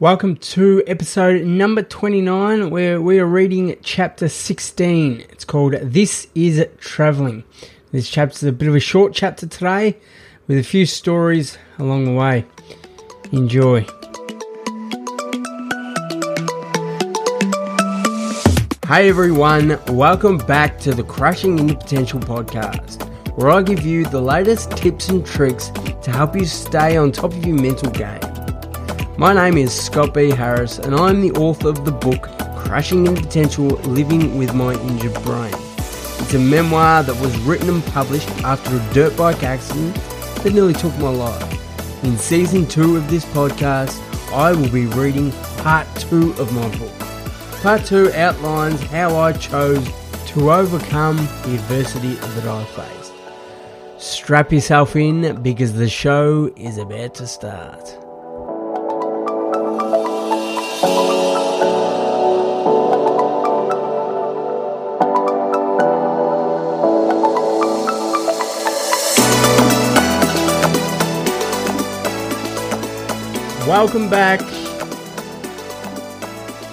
Welcome to episode number 29, where we are reading chapter 16. It's called This Is Travelling. This chapter is a bit of a short chapter today, with a few stories along the way. Enjoy. Hey everyone, welcome back to the Crashing Into Potential podcast, where I give you the latest tips and tricks to help you stay on top of your mental game. My name is Scott B. Harris, and I'm the author of the book Crashing Into Potential, Living With My Injured Brain. It's a memoir that was written and published after a dirt bike accident that nearly took my life. In season 2 of this podcast, I will be reading part 2 of my book. Part 2 outlines how I chose to overcome the adversity that I faced. Strap yourself in, because the show is about to start.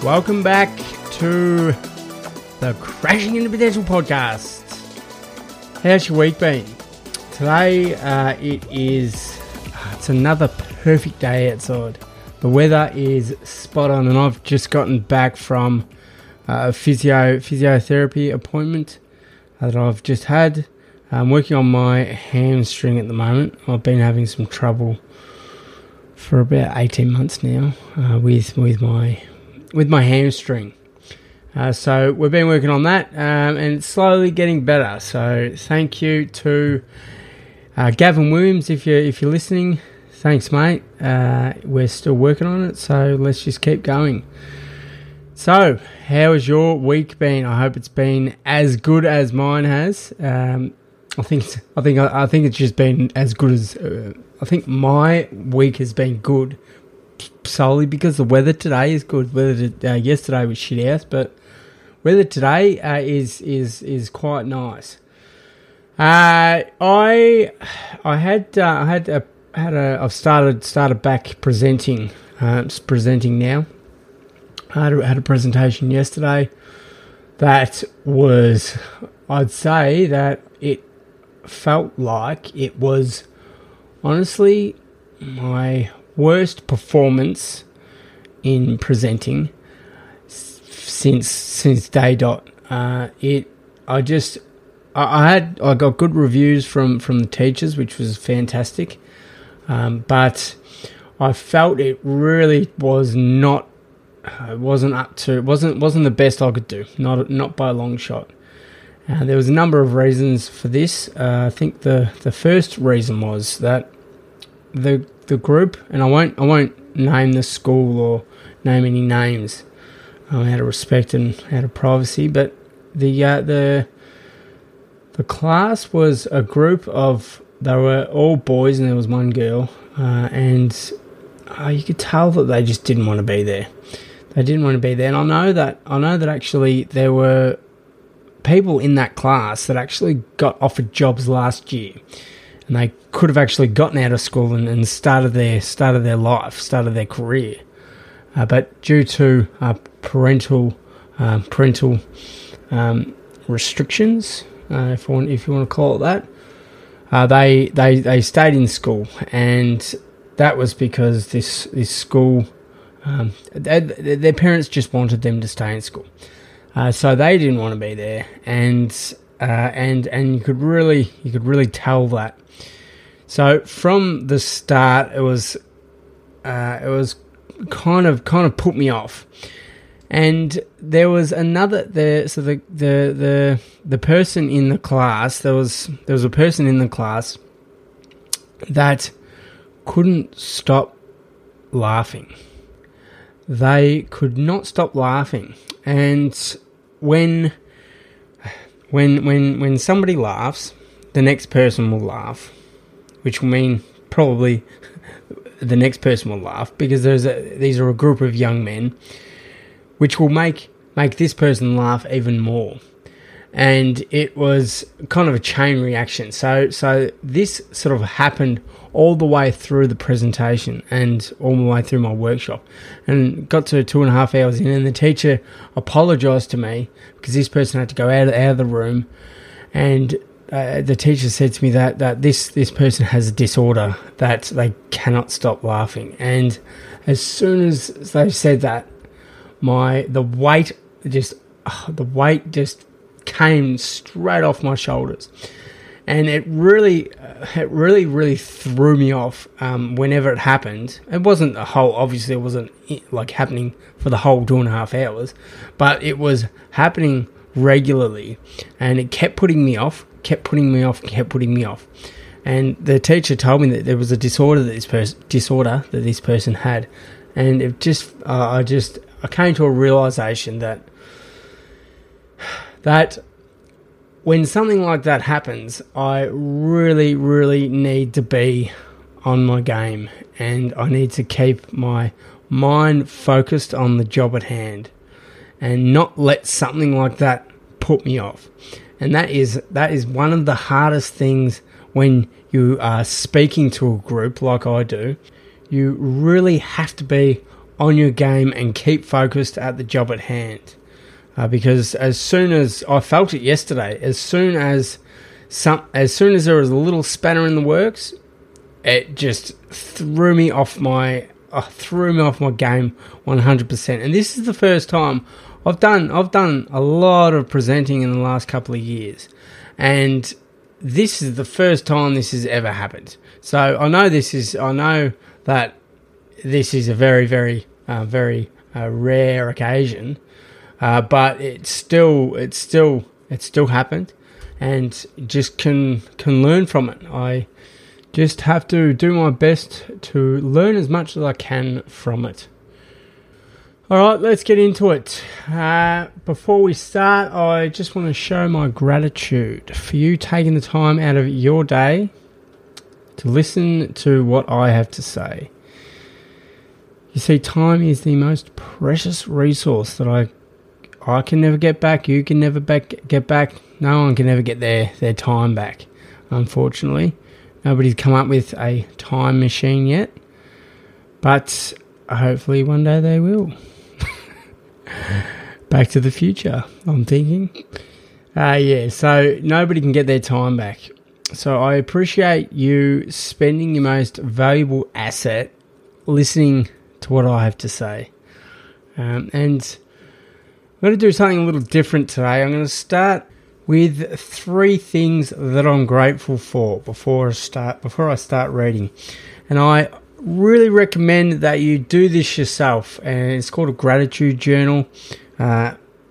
Welcome back to the Crashing Into Potential podcast. How's your week been? Today it's another perfect day outside. The weather is spot on, and I've just gotten back from a physiotherapy appointment that I've just had. I'm working on my hamstring at the moment. I've been having some trouble for about 18 months now with my hamstring. So we've been working on that, and it's slowly getting better. So thank you to Gavin Williams, if you're listening. Thanks, mate. We're still working on it, so let's just keep going. So, how has your week been? I hope it's been as good as mine has. I think it's just been as good as. I think my week has been good solely because the weather today is good. Weather yesterday was shit ass, but weather today is quite nice. I've started back presenting. It's presenting now. I had a presentation yesterday that was, I'd say that it felt like it was honestly my worst performance in presenting since day dot. I got good reviews from the teachers, which was fantastic. But I felt it really was not. It wasn't up to. It wasn't the best I could do. Not by a long shot. And there was a number of reasons for this. I think the first reason was that the group, and I won't name the school or name any names, out of respect and out of privacy. But the class was a group of. They were all boys and there was one girl, and you could tell that they just didn't want to be there. They didn't want to be there, and I know that actually there were people in that class that actually got offered jobs last year, and they could have actually gotten out of school and started their career, but due to parental restrictions, if you want to call it that. They stayed in school, and that was because this school, their parents just wanted them to stay in school, so they didn't want to be there, and you could really tell that. So from the start, it was kind of put me off, and there was another there. So the person in the class, there was a person in the class that couldn't stop laughing. They could not stop laughing, and when somebody laughs, the next person will laugh, which will mean probably the next person will laugh, because these are a group of young men, which will make this person laugh even more. and it was kind of a chain reaction. So this sort of happened all the way through the presentation and all the way through my workshop, and got to 2.5 hours in, and the teacher apologised to me because this person had to go out of the room, and the teacher said to me that this person has a disorder, that they cannot stop laughing. And as soon as they said that, the weight just came straight off my shoulders, and it really threw me off. Whenever it happened, it wasn't happening for the whole 2.5 hours, but it was happening regularly, and it kept putting me off. And the teacher told me that there was a disorder that this person had, and it just I came to a realization that when something like that happens, I really need to be on my game, and I need to keep my mind focused on the job at hand and not let something like that put me off. And that is one of the hardest things when you are speaking to a group like I do. You really have to be on your game and keep focused at the job at hand. Because as soon as I felt it yesterday, as soon as there was a little spanner in the works, it just threw me off my game 100%. And this is the first time I've done a lot of presenting in the last couple of years, and this is the first time this has ever happened. So I know that this is a very, very rare occasion, but it still happened, and just can learn from it. I just have to do my best to learn as much as I can from it. All right, let's get into it. Before we start, I just want to show my gratitude for you taking the time out of your day to listen to what I have to say. You see, time is the most precious resource that I can never get back. You can never get back. No one can ever get their time back, unfortunately. Nobody's come up with a time machine yet, but hopefully one day they will. Back to the future, I'm thinking. So nobody can get their time back. So I appreciate you spending your most valuable asset listening to what I have to say. And I'm going to do something a little different today. I'm going to start with 3 things that I'm grateful for before I start reading. And I really recommend that you do this yourself, and it's called a gratitude journal.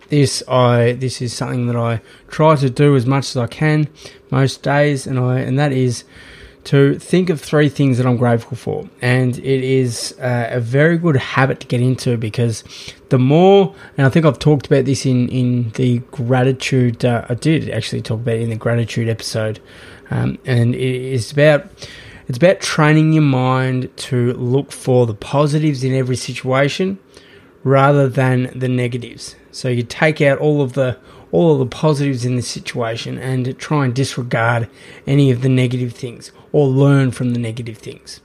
This is something that I try to do as much as I can most days, and that is to think of 3 things that I'm grateful for. And it is a very good habit to get into, because the more, and I think I've talked about this in the gratitude, I did actually talk about it in the gratitude episode, and it's about training your mind to look for the positives in every situation rather than the negatives. So you take out all of the positives in the situation and try and disregard any of the negative things, or learn from the negative things.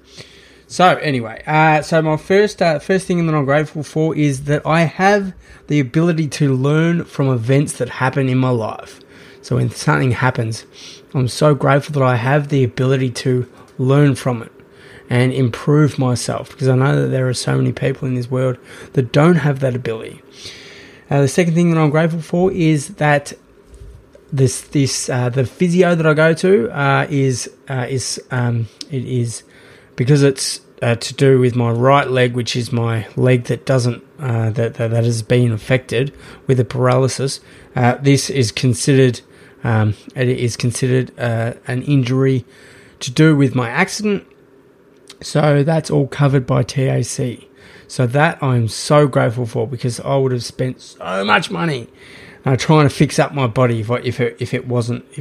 So anyway, so my first thing that I'm grateful for is that I have the ability to learn from events that happen in my life. So when something happens, I'm so grateful that I have the ability to learn from it and improve myself, because I know that there are so many people in this world that don't have that ability. The second thing that I'm grateful for is that the physio that I go to is because it's to do with my right leg, which is my leg that doesn't that has been affected with a paralysis. This is considered an injury to do with my accident, so that's all covered by TAC. So that I'm so grateful for, because I would have spent so much money trying to fix up my body if it wasn't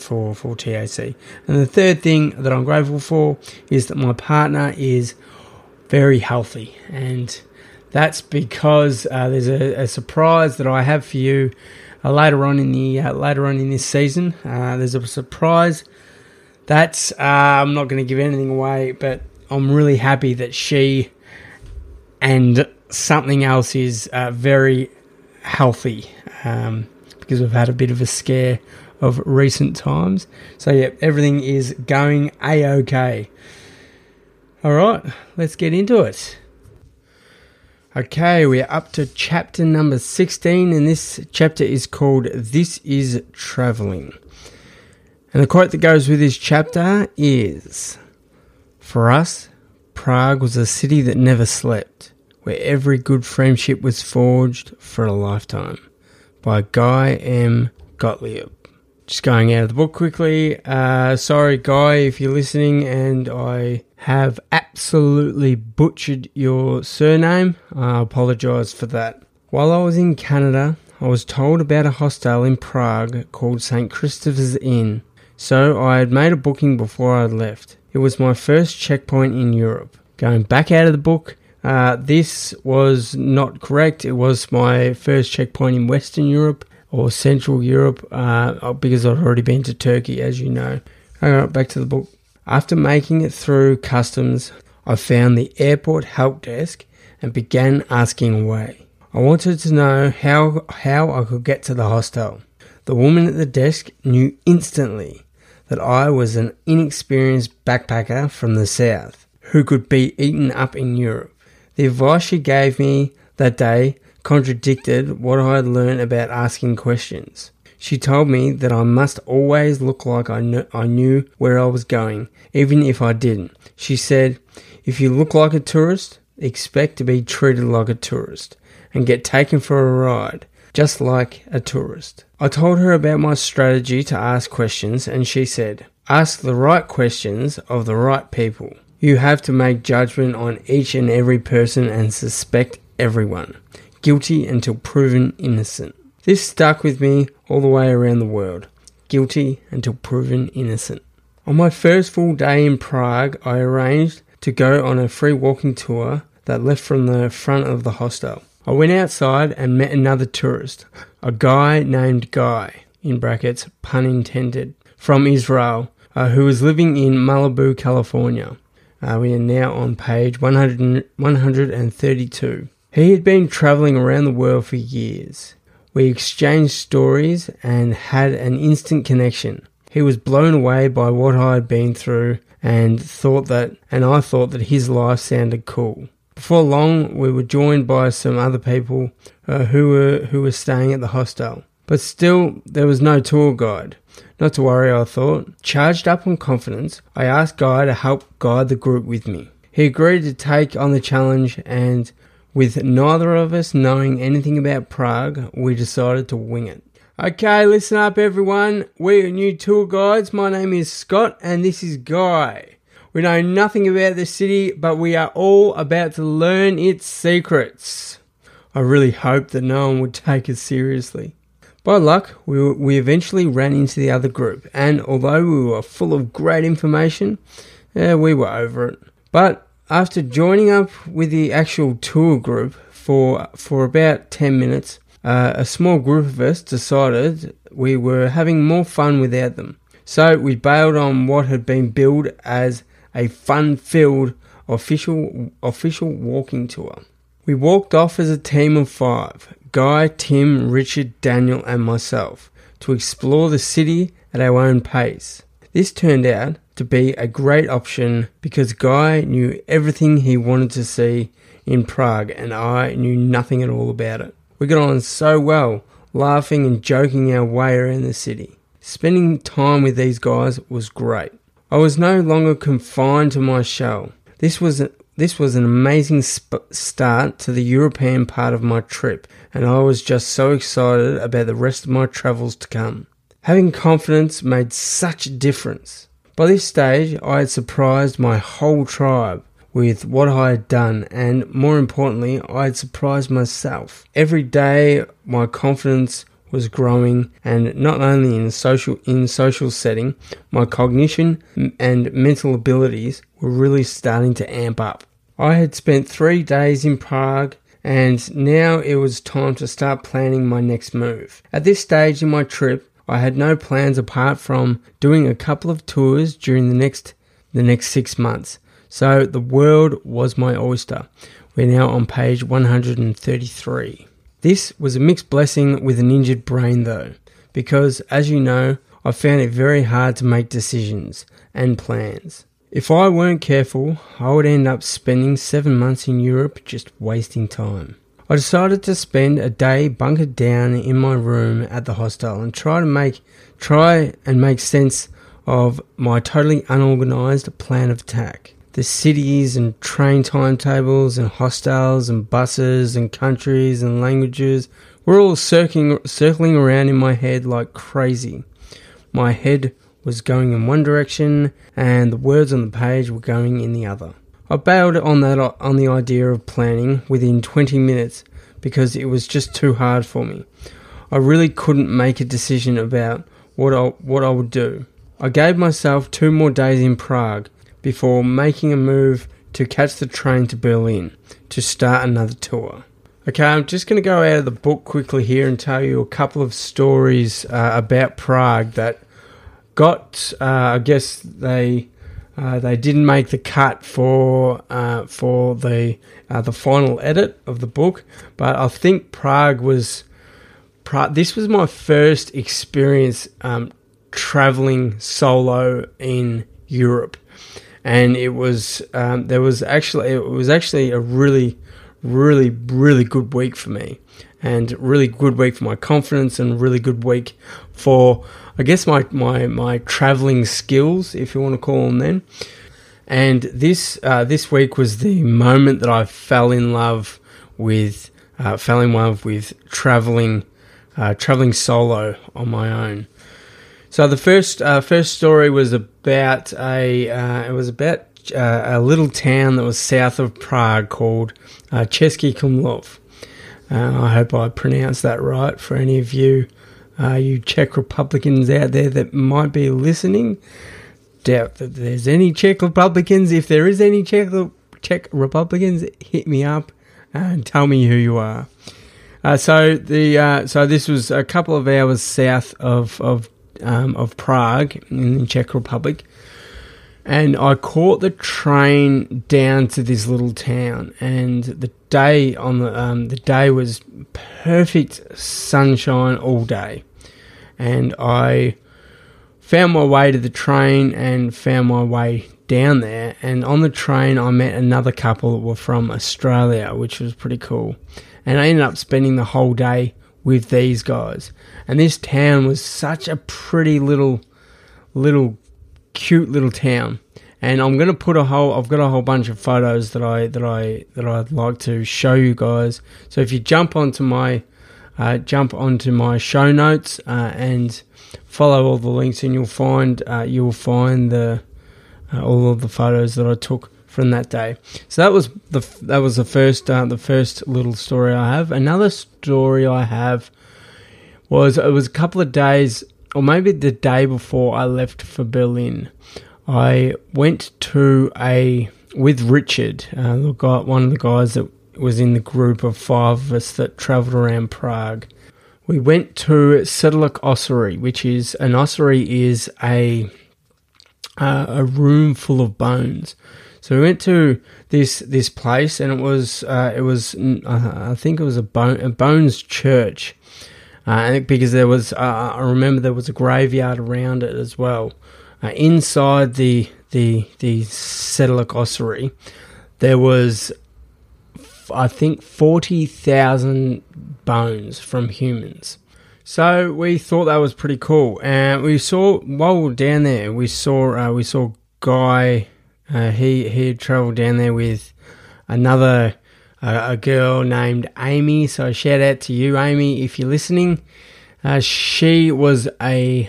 for TAC. And the third thing that I'm grateful for is that my partner is very healthy, and That's because there's a surprise that I have for you later on in this season. There's a surprise that's I'm not going to give anything away, but I'm really happy that she and something else is very healthy because we've had a bit of a scare of recent times. So yeah, everything is going a-okay. All right, let's get into it. Okay, we're up to chapter number 16, and this chapter is called This Is Travelling. And the quote that goes with this chapter is, "For us, Prague was a city that never slept, where every good friendship was forged for a lifetime." By Guy M. Gottlieb. Just going out of the book quickly. Sorry, Guy, if you're listening and I have absolutely butchered your surname. I apologise for that. While I was in Canada, I was told about a hostel in Prague called St. Christopher's Inn, so I had made a booking before I had left. It was my first checkpoint in Europe. Going back out of the book, this was not correct. It was my first checkpoint in Western Europe or Central Europe because I'd already been to Turkey, as you know. All right, back to the book. After making it through customs, I found the airport help desk and began asking away. I wanted to know how I could get to the hostel. The woman at the desk knew instantly that I was an inexperienced backpacker from the south who could be eaten up in Europe. The advice she gave me that day contradicted what I had learned about asking questions. She told me that I must always look like I knew where I was going, even if I didn't. She said, "If you look like a tourist, expect to be treated like a tourist and get taken for a ride, just like a tourist." I told her about my strategy to ask questions, and she said, "Ask the right questions of the right people. You have to make judgment on each and every person and suspect everyone, guilty until proven innocent." This stuck with me all the way around the world. Guilty until proven innocent. On my first full day in Prague, I arranged to go on a free walking tour that left from the front of the hostel. I went outside and met another tourist, a guy named Guy, in brackets, pun intended, from Israel, who was living in Malibu, California. We are now on page 132. He had been travelling around the world for years. We exchanged stories and had an instant connection. He was blown away by what I had been through and I thought that his life sounded cool. Before long, we were joined by some other people who were staying at the hostel. But still, there was no tour guide. Not to worry, I thought. Charged up on confidence, I asked Guy to help guide the group with me. He agreed to take on the challenge, and with neither of us knowing anything about Prague, we decided to wing it. Okay, listen up everyone. We are new tour guides. My name is Scott and this is Guy. We know nothing about the city, but we are all about to learn its secrets. I really hoped that no one would take us seriously. By luck, we eventually ran into the other group, and although we were full of great information, we were over it. But after joining up with the actual tour group for about 10 minutes, a small group of us decided we were having more fun without them. So we bailed on what had been billed as a fun-filled official walking tour. We walked off as a team of 5, Guy, Tim, Richard, Daniel and myself, to explore the city at our own pace. This turned out to be a great option because Guy knew everything he wanted to see in Prague and I knew nothing at all about it. We got on so well, laughing and joking our way around the city. Spending time with these guys was great. I was no longer confined to my shell. This was an amazing start to the European part of my trip, and I was just so excited about the rest of my travels to come. Having confidence made such a difference. By this stage, I had surprised my whole tribe with what I had done, and more importantly, I had surprised myself. Every day, my confidence was growing, and not only in social setting, my cognition and mental abilities were really starting to amp up. I had spent 3 days in Prague and now it was time to start planning my next move. At this stage in my trip, I had no plans apart from doing a couple of tours during the next 6 months. So the world was my oyster. We're now on page 133. This was a mixed blessing with an injured brain though, because as you know, I found it very hard to make decisions and plans. If I weren't careful, I would end up spending 7 months in Europe just wasting time. I decided to spend a day bunkered down in my room at the hostel and try and make sense of my totally unorganised plan of attack. The cities and train timetables and hostels and buses and countries and languages were all circling around in my head like crazy. My head was going in one direction and the words on the page were going in the other. I bailed on the idea of planning within 20 minutes because it was just too hard for me. I really couldn't make a decision about what I would do. I gave myself 2 more days in Prague before making a move to catch the train to Berlin to start another tour. Okay, I'm just going to go out of the book quickly here and tell you a couple of stories about Prague that I guess they didn't make the cut for the final edit of the book, but I think Prague was this was my first experience traveling solo in Europe, and it was actually a really good week for me, and really good week for my confidence, and really good week for, I guess, my traveling skills, if you want to call them then. And this week was the moment that I fell in love with traveling solo on my own. So the first story was about a little town that was south of Prague called Český Krumlov. I hope I pronounced that right for any of you Czech Republicans out there that might be listening. Doubt that there's any Czech Republicans. If there is any Czech Republicans, hit me up and tell me who you are. So this was a couple of hours south of Prague in the Czech Republic, and I caught the train down to this little town, and the day was perfect sunshine all day, and I found my way to the train and found my way down there. And on the train, I met another couple that were from Australia, which was pretty cool. And I ended up spending the whole day with these guys. And this town was such a pretty cute little town. And I'm gonna put I've got a whole bunch of photos that I'd like to show you guys. So if you jump onto my show notes and follow all the links, and you'll find all of the photos that I took from that day. So that was the first little story I have. Another story I have was a couple of days, or maybe the day before I left for Berlin. I went with Richard, one of the guys that was in the group of 5 of us that travelled around Prague. We went to Sedlec Ossuary, which is, an ossuary is a room full of bones. So we went to this place, and it was a bones church, because there was I remember there was a graveyard around it as well. Inside the Sedlec Ossuary, there was, I think, 40,000 bones from humans. So we thought that was pretty cool. And while we were down there, we saw Guy. He had travelled down there with another a girl named Amy. So shout out to you, Amy, if you're listening. She was a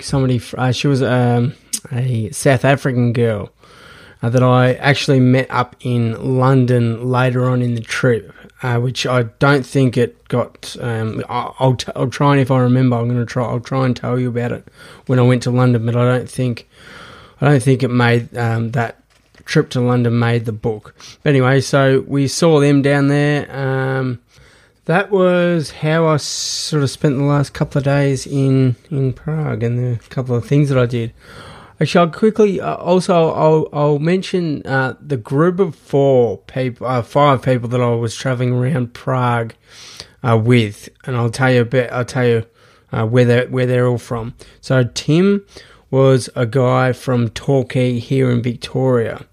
South African girl that I actually met up in London later on in the trip, which I don't think it got. I'll try, and if I remember, I'll try and tell you about it when I went to London. But I don't think it made that trip to London made the book. But anyway, so we saw them down there. That was how I sort of spent the last couple of days in Prague, and there were a couple of things that I did. Actually, I'll quickly also I'll mention the group of five people that I was traveling around Prague with, and I'll tell you a bit. I'll tell you where they're all from. So Tim was a guy from Torquay here in Victoria.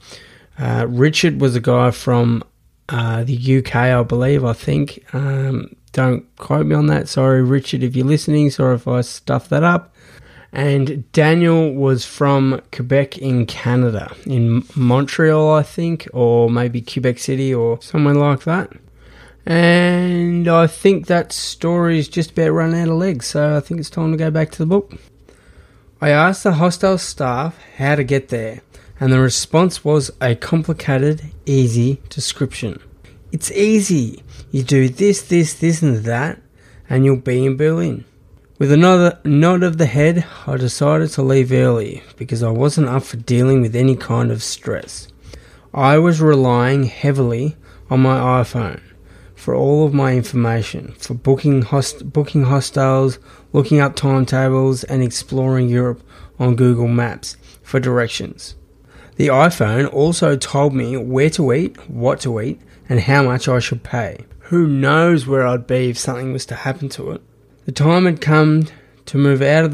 Richard was a guy from the UK, I believe. I think. Don't quote me on that. Sorry, Richard, if you're listening. Sorry if I stuffed that up. And Daniel was from Quebec in Canada, in Montreal, I think, or maybe Quebec City or somewhere like that. And I think that story's just about run out of legs, so I think it's time to go back to the book. I asked the hostel staff how to get there, and the response was a complicated, easy description. It's easy. You do this, this, this, and that, and you'll be in Berlin. With another nod of the head, I decided to leave early because I wasn't up for dealing with any kind of stress. I was relying heavily on my iPhone for all of my information, for booking hostels, looking up timetables and exploring Europe on Google Maps for directions. The iPhone also told me where to eat, what to eat and how much I should pay. Who knows where I'd be if something was to happen to it. The time had come to move out of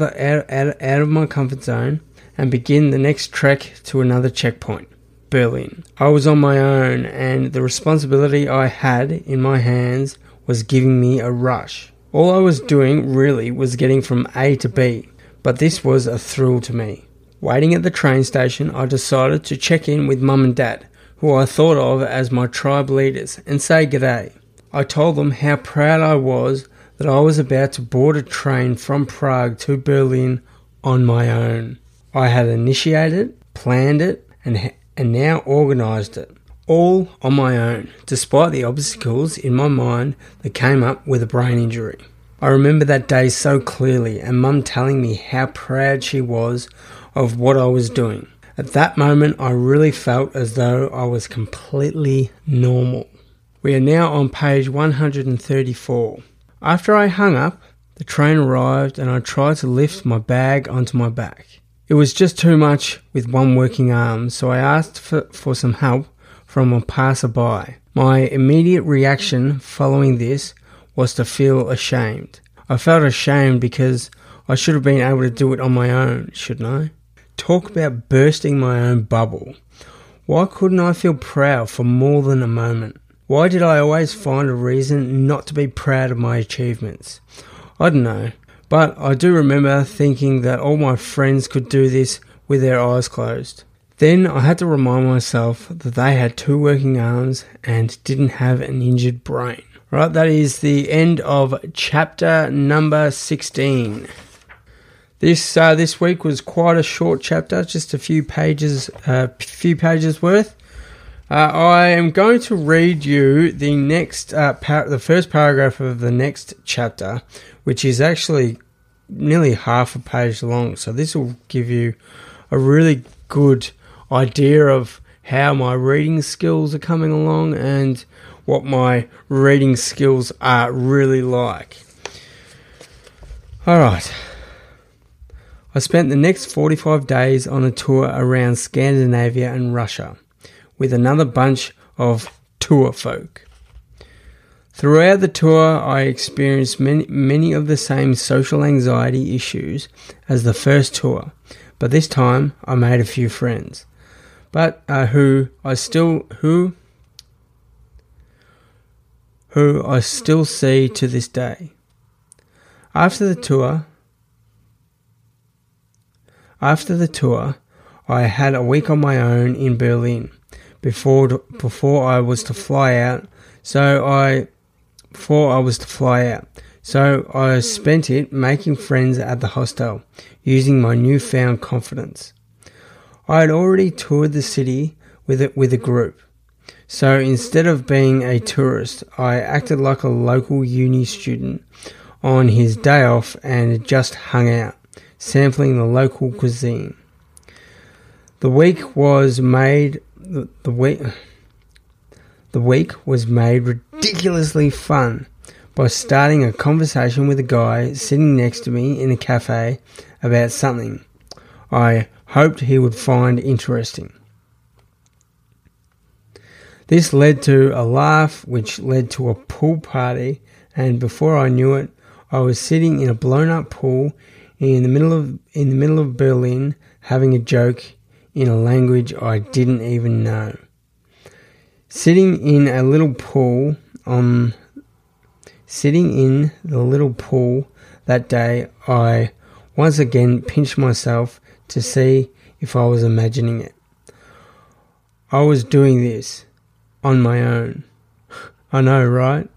my comfort zone and begin the next trek to another checkpoint, Berlin. I was on my own, and the responsibility I had in my hands was giving me a rush. All I was doing really was getting from A to B, but this was a thrill to me. Waiting at the train station, I decided to check in with Mum and Dad, who I thought of as my tribe leaders, and say g'day. I told them how proud I was that I was about to board a train from Prague to Berlin on my own. I had initiated, planned it, and now organised it, all on my own, despite the obstacles in my mind that came up with a brain injury. I remember that day so clearly, and Mum telling me how proud she was of what I was doing. At that moment, I really felt as though I was completely normal. We are now on page 134. After I hung up, the train arrived and I tried to lift my bag onto my back. It was just too much with one working arm, so I asked for some help from a passerby. My immediate reaction following this was to feel ashamed. I felt ashamed because I should have been able to do it on my own, shouldn't I? Talk about bursting my own bubble. Why couldn't I feel proud for more than a moment? Why did I always find a reason not to be proud of my achievements? I don't know, but I do remember thinking that all my friends could do this with their eyes closed. Then I had to remind myself that they had two working arms and didn't have an injured brain. Right, that is the end of chapter number 16. This week was quite a short chapter, just a few pages worth. I am going to read you the next, the first paragraph of the next chapter, which is actually nearly half a page long. So this will give you a really good idea of how my reading skills are coming along and what my reading skills are really like. All right. I spent the next 45 days on a tour around Scandinavia and Russia with another bunch of tour folk. Throughout the tour, I experienced many of the same social anxiety issues as the first tour, but this time I made a few friends, but who I still see to this day. After the tour, I had a week on my own in Berlin. Before I was to fly out, so I spent it making friends at the hostel, using my newfound confidence. I had already toured the city with a group, so instead of being a tourist, I acted like a local uni student on his day off and just hung out, sampling the local cuisine. The week was made the week was made ridiculously fun by starting a conversation with a guy sitting next to me in a cafe about something I hoped he would find interesting. This led to a laugh, which led to a pool party, and before I knew it, I was sitting in a blown-up pool in the middle of Berlin, having a joke in a language I didn't even know. Sitting in the little pool that day, I once again pinched myself to see if I was imagining it. I was doing this on my own. I know, right?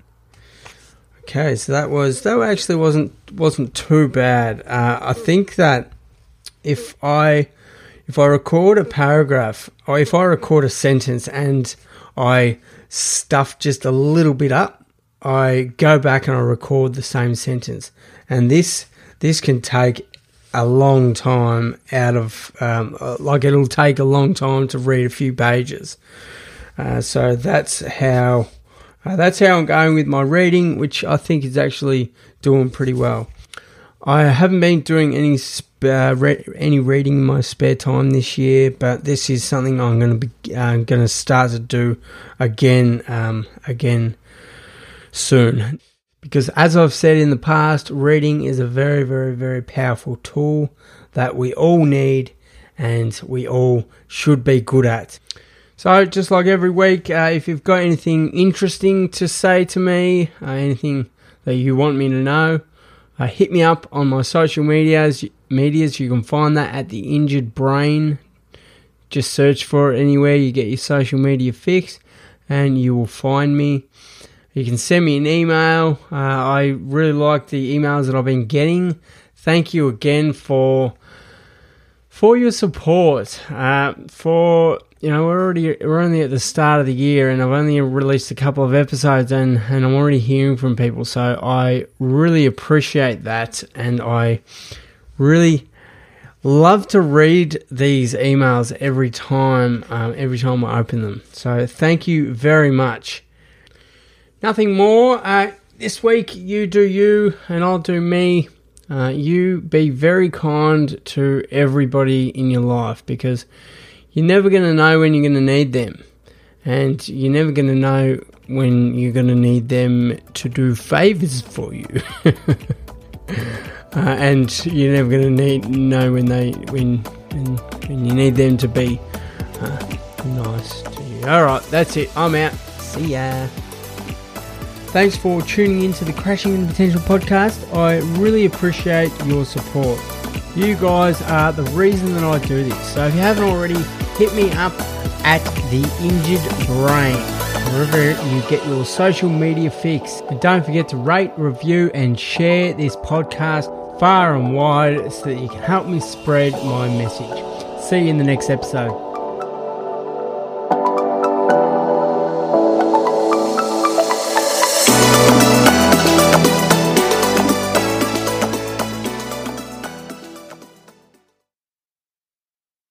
Okay, so that actually wasn't too bad. I think that if I record a paragraph, or if I record a sentence and I stuff just a little bit up, I go back and I record the same sentence, and this can take a long time out of it'll take a long time to read a few pages. So that's how I'm going with my reading, which I think is actually doing pretty well. I haven't been doing any reading in my spare time this year, but this is something I'm going to start to do again soon, because as I've said in the past, reading is a very, very, very powerful tool that we all need and we all should be good at. So just like every week, if you've got anything interesting to say to me, anything that you want me to know, hit me up on my social medias. You can find that at The Injured Brain. Just search for it anywhere you get your social media fix and you will find me. You can send me an email. I really like the emails that I've been getting. Thank you again for your support. We're only at the start of the year, and I've only released a couple of episodes, and I'm already hearing from people, so I really appreciate that, and I really love to read these emails every time I open them. So thank you very much. Nothing more. This week, you do you, and I'll do me. You be very kind to everybody in your life, because you're never going to know when you're going to need them, and you're never going to know when you're going to need them to do favors for you. And you're never going to know when you need them to be nice to you. All right, that's it. I'm out. See ya. Thanks for tuning into the Crashing Into Potential podcast. I really appreciate your support. You guys are the reason that I do this. So if you haven't already, hit me up at The Injured Brain, wherever you get your social media fix. And don't forget to rate, review, and share this podcast far and wide so that you can help me spread my message. See you in the next episode.